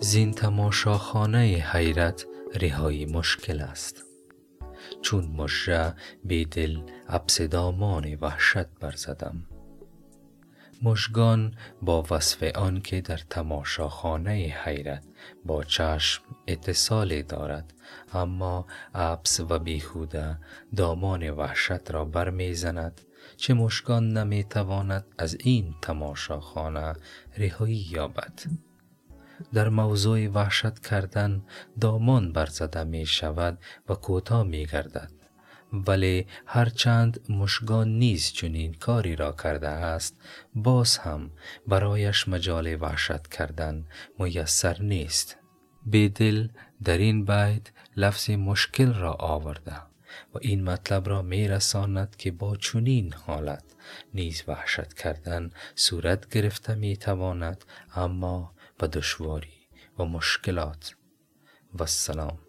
زین تماشاخانه حیرت رهایی مشکل است، چون مژه بی دل عبس دامان وحشت برزدم. مژگان با وصف آن که در تماشاخانه حیرت با چشم اتصال دارد، اما عبس و بیهوده دامان وحشت را برمیزند، چه مژگان نمیتواند از این تماشاخانه رهایی یابد. در موضوع وحشت کردن دامان برزده می شود و کوتاه می گردد، ولی هرچند مژگان نیز چنین کاری را کرده است، باز هم برایش مجال وحشت کردن میسر نیست. بیدل در این بیت لفظ مشکل را آورده و این مطلب را می رساند که با چنین حالت نیز وحشت کردن صورت گرفته می تواند، اما به دشواری و مشکلات. و السلام.